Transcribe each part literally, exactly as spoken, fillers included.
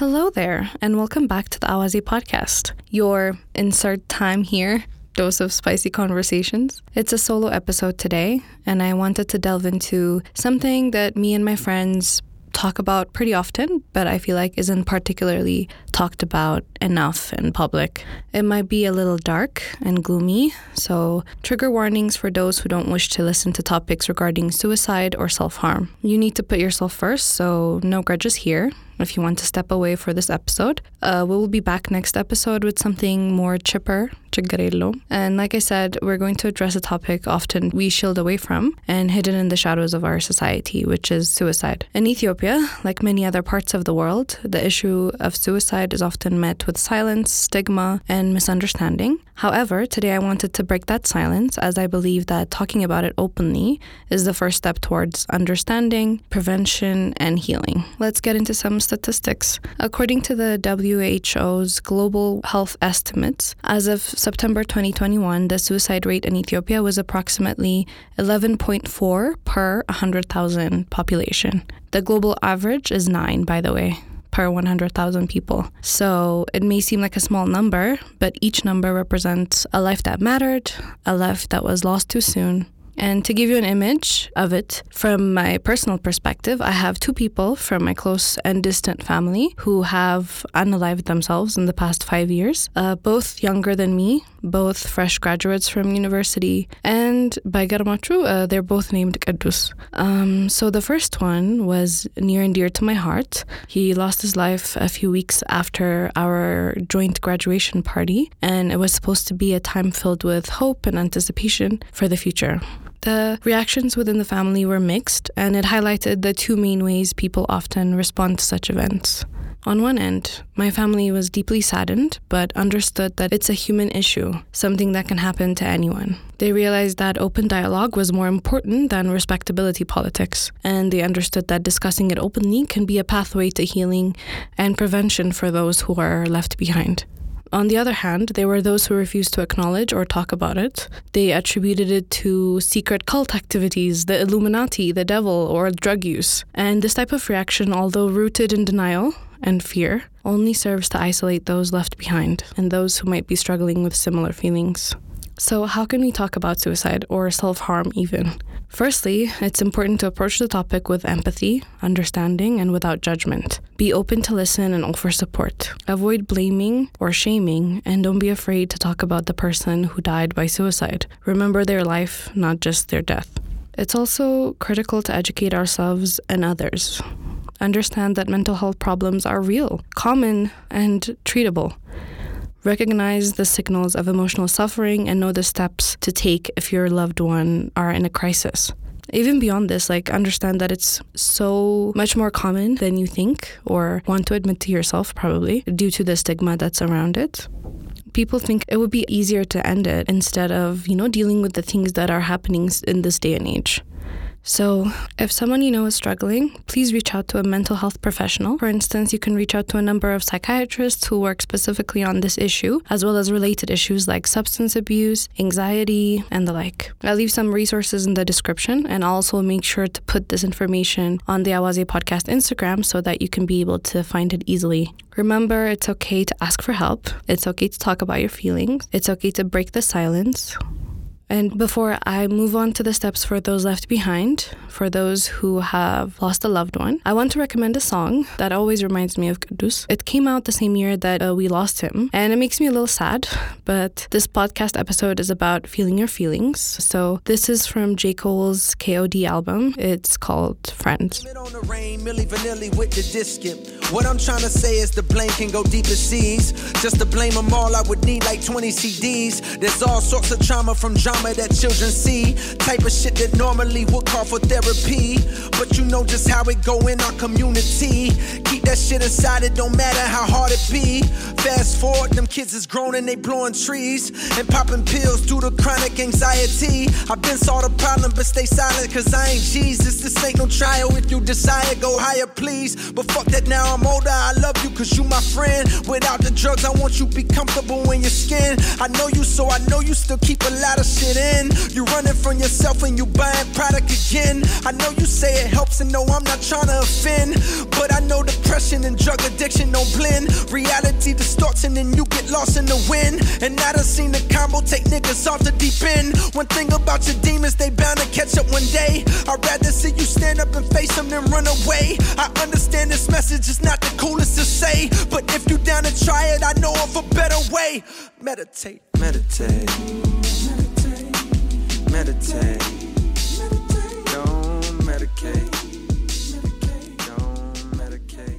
Hello there, and welcome back to the Awaze Podcast, your insert time here, dose of spicy conversations. It's a solo episode today, and I wanted to delve into something that me and my friends talk about pretty often, but I feel like isn't particularly talked about enough in public. It might be a little dark and gloomy, so trigger warnings for those who don't wish to listen to topics regarding suicide or self-harm. You need to put yourself first, so no grudges here. If you want to step away for this episode, uh, we will be back next episode with something more chipper, chigarello. And like I said, we're going to address a topic often we shield away from and hidden in the shadows of our society, which is suicide. In Ethiopia, like many other parts of the world, the issue of suicide is often met with silence, stigma, and misunderstanding. However, today I wanted to break that silence, as I believe that talking about it openly is the first step towards understanding, prevention, and healing. Let's get into some statistics. According to the W H O's global health estimates, as of September twenty twenty-one, the suicide rate in Ethiopia was approximately eleven point four per one hundred thousand population. The global average is nine, by the way, per one hundred thousand people. So it may seem like a small number, but each number represents a life that mattered, a life that was lost too soon. And to give you an image of it, from my personal perspective, I have two people from my close and distant family who have unalived themselves in the past five years, uh, both younger than me, both fresh graduates from university, and by Garmatru, uh, they're both named Kiddus. Um, so the first one was near and dear to my heart. He lost his life a few weeks after our joint graduation party, and it was supposed to be a time filled with hope and anticipation for the future. The reactions within the family were mixed, and it highlighted the two main ways people often respond to such events. On one end, my family was deeply saddened, but understood that it's a human issue, something that can happen to anyone. They realized that open dialogue was more important than respectability politics, and they understood that discussing it openly can be a pathway to healing and prevention for those who are left behind. On the other hand, there were those who refused to acknowledge or talk about it. They attributed it to secret cult activities, the Illuminati, the devil, or drug use. And this type of reaction, although rooted in denial and fear, only serves to isolate those left behind and those who might be struggling with similar feelings. So how can we talk about suicide or self-harm even? Firstly, it's important to approach the topic with empathy, understanding, and without judgment. Be open to listen and offer support. Avoid blaming or shaming, and don't be afraid to talk about the person who died by suicide. Remember their life, not just their death. It's also critical to educate ourselves and others. Understand that mental health problems are real, common, and treatable. Recognize the signals of emotional suffering and know the steps to take if your loved one are in a crisis. Even beyond this, like, understand that it's so much more common than you think or want to admit to yourself, probably, due to the stigma that's around it. People think it would be easier to end it instead of, you know, dealing with the things that are happening in this day and age. So if someone you know is struggling, please reach out to a mental health professional. For instance, you can reach out to a number of psychiatrists who work specifically on this issue, as well as related issues like substance abuse, anxiety, and the like. I'll leave some resources in the description, and I'll also make sure to put this information on the Awaze Podcast Instagram so that you can be able to find it easily. Remember, it's okay to ask for help. It's okay to talk about your feelings. It's okay to break the silence. And before I move on to the steps for those left behind, for those who have lost a loved one, I want to recommend a song that always reminds me of Kiddus. It came out the same year that uh, we lost him, and it makes me a little sad, but this podcast episode is about feeling your feelings. So this is from J. Cole's K O D album. It's called Friends. On the rain, milli vanilli with the discount. What I'm trying to say is the blame can go deeper seas. Just to blame them all, I would need like twenty C Ds. There's all sorts of trauma from drama that children see, type of shit that normally would call for therapy, but you know just how it go in our community. Keep that shit inside, it don't matter how hard it be. Fast forward, them kids is grown and they blowing trees and popping pills due to chronic anxiety. I've been saw the problem but stay silent, cause I ain't Jesus. This ain't no trial, if you desire go higher please, but fuck that, now I'm older, I love you cause you my friend. Without the drugs I want you be comfortable in your skin. I know you, so I know you still keep a lot of shit in. You running from yourself and you buying product again. I know you say it helps and no, I'm not trying to offend, but I know the pressure addiction and drug addiction don't blend. Reality distorts and then you get lost in the wind. And I done seen the combo take niggas off the deep end. One thing about your demons, they bound to catch up one day. I'd rather see you stand up and face them than run away. I understand this message is not the coolest to say, but if you down to try it, I know of a better way. Meditate, meditate, meditate, meditate, meditate. Don't medicate.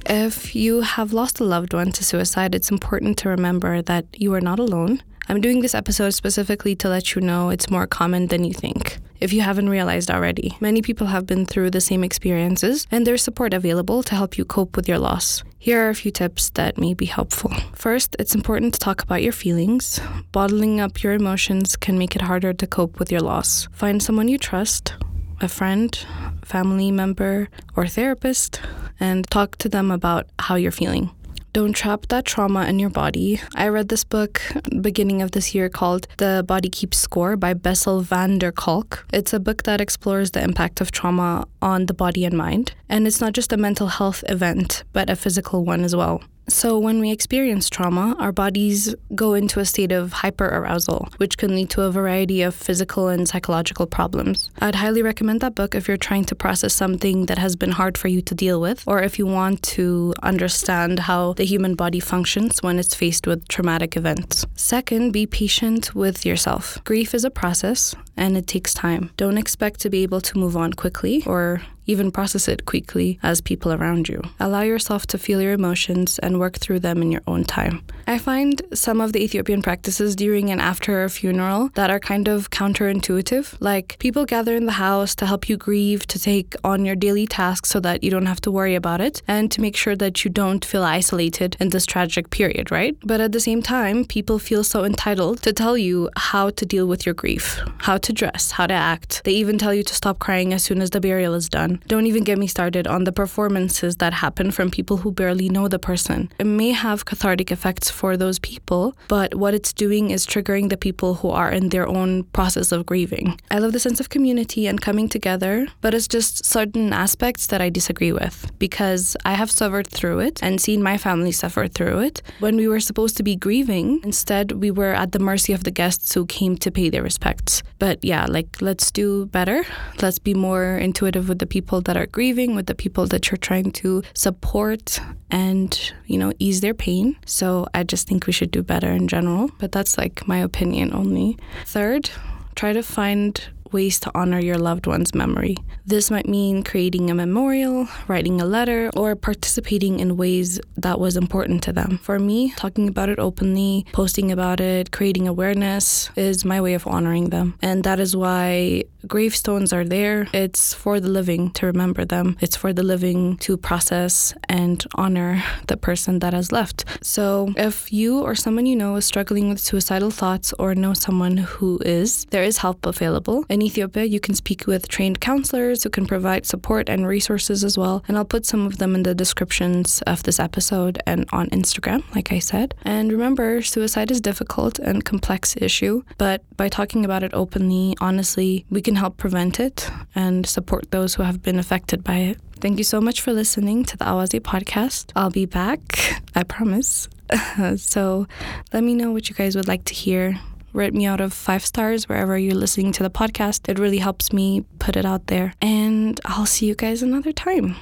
If you have lost a loved one to suicide, it's important to remember that you are not alone. I'm doing this episode specifically to let you know it's more common than you think, if you haven't realized already. Many people have been through the same experiences, and there's support available to help you cope with your loss. Here are a few tips that may be helpful. First, it's important to talk about your feelings. Bottling up your emotions can make it harder to cope with your loss. Find someone you trust, a friend, family member, or therapist, and talk to them about how you're feeling. Don't trap that trauma in your body. I read this book beginning of this year called The Body Keeps Score by Bessel van der Kolk. It's a book that explores the impact of trauma on the body and mind. And it's not just a mental health event, but a physical one as well. So when we experience trauma, our bodies go into a state of hyperarousal, which can lead to a variety of physical and psychological problems. I'd highly recommend that book if you're trying to process something that has been hard for you to deal with, or if you want to understand how the human body functions when it's faced with traumatic events. Second, be patient with yourself. Grief is a process, and it takes time. Don't expect to be able to move on quickly or even process it quickly as people around you. Allow yourself to feel your emotions and work through them in your own time. I find some of the Ethiopian practices during and after a funeral that are kind of counterintuitive. Like, people gather in the house to help you grieve, to take on your daily tasks so that you don't have to worry about it, and to make sure that you don't feel isolated in this tragic period, right? But at the same time, people feel so entitled to tell you how to deal with your grief, how to dress, how to act. They even tell you to stop crying as soon as the burial is done. Don't even get me started on the performances that happen from people who barely know the person. It may have cathartic effects for those people, but what it's doing is triggering the people who are in their own process of grieving. I love the sense of community and coming together, but it's just certain aspects that I disagree with, because I have suffered through it and seen my family suffer through it. When we were supposed to be grieving, instead we were at the mercy of the guests who came to pay their respects. But yeah, like, let's do better. Let's be more intuitive with the people People that are grieving, with the people that you're trying to support and, you know, ease their pain. So I just think we should do better in general. But that's like my opinion only. Third, try to find ways to honor your loved one's memory. This might mean creating a memorial, writing a letter, or participating in ways that was important to them. For me, talking about it openly, posting about it, creating awareness is my way of honoring them. And that is why gravestones are there. It's for the living to remember them. It's for the living to process and honor the person that has left. So if you or someone you know is struggling with suicidal thoughts, or know someone who is, there is help available. In Ethiopia, you can speak with trained counselors who can provide support and resources as well. And I'll put some of them in the descriptions of this episode and on Instagram, like I said. And remember, suicide is difficult and complex issue, but by talking about it openly, honestly, we can help prevent it and support those who have been affected by it. Thank you so much for listening to the Awaze podcast. I'll be back, I promise. So let me know what you guys would like to hear. Rate me out of five stars wherever you're listening to the podcast. It really helps me put it out there. And I'll see you guys another time.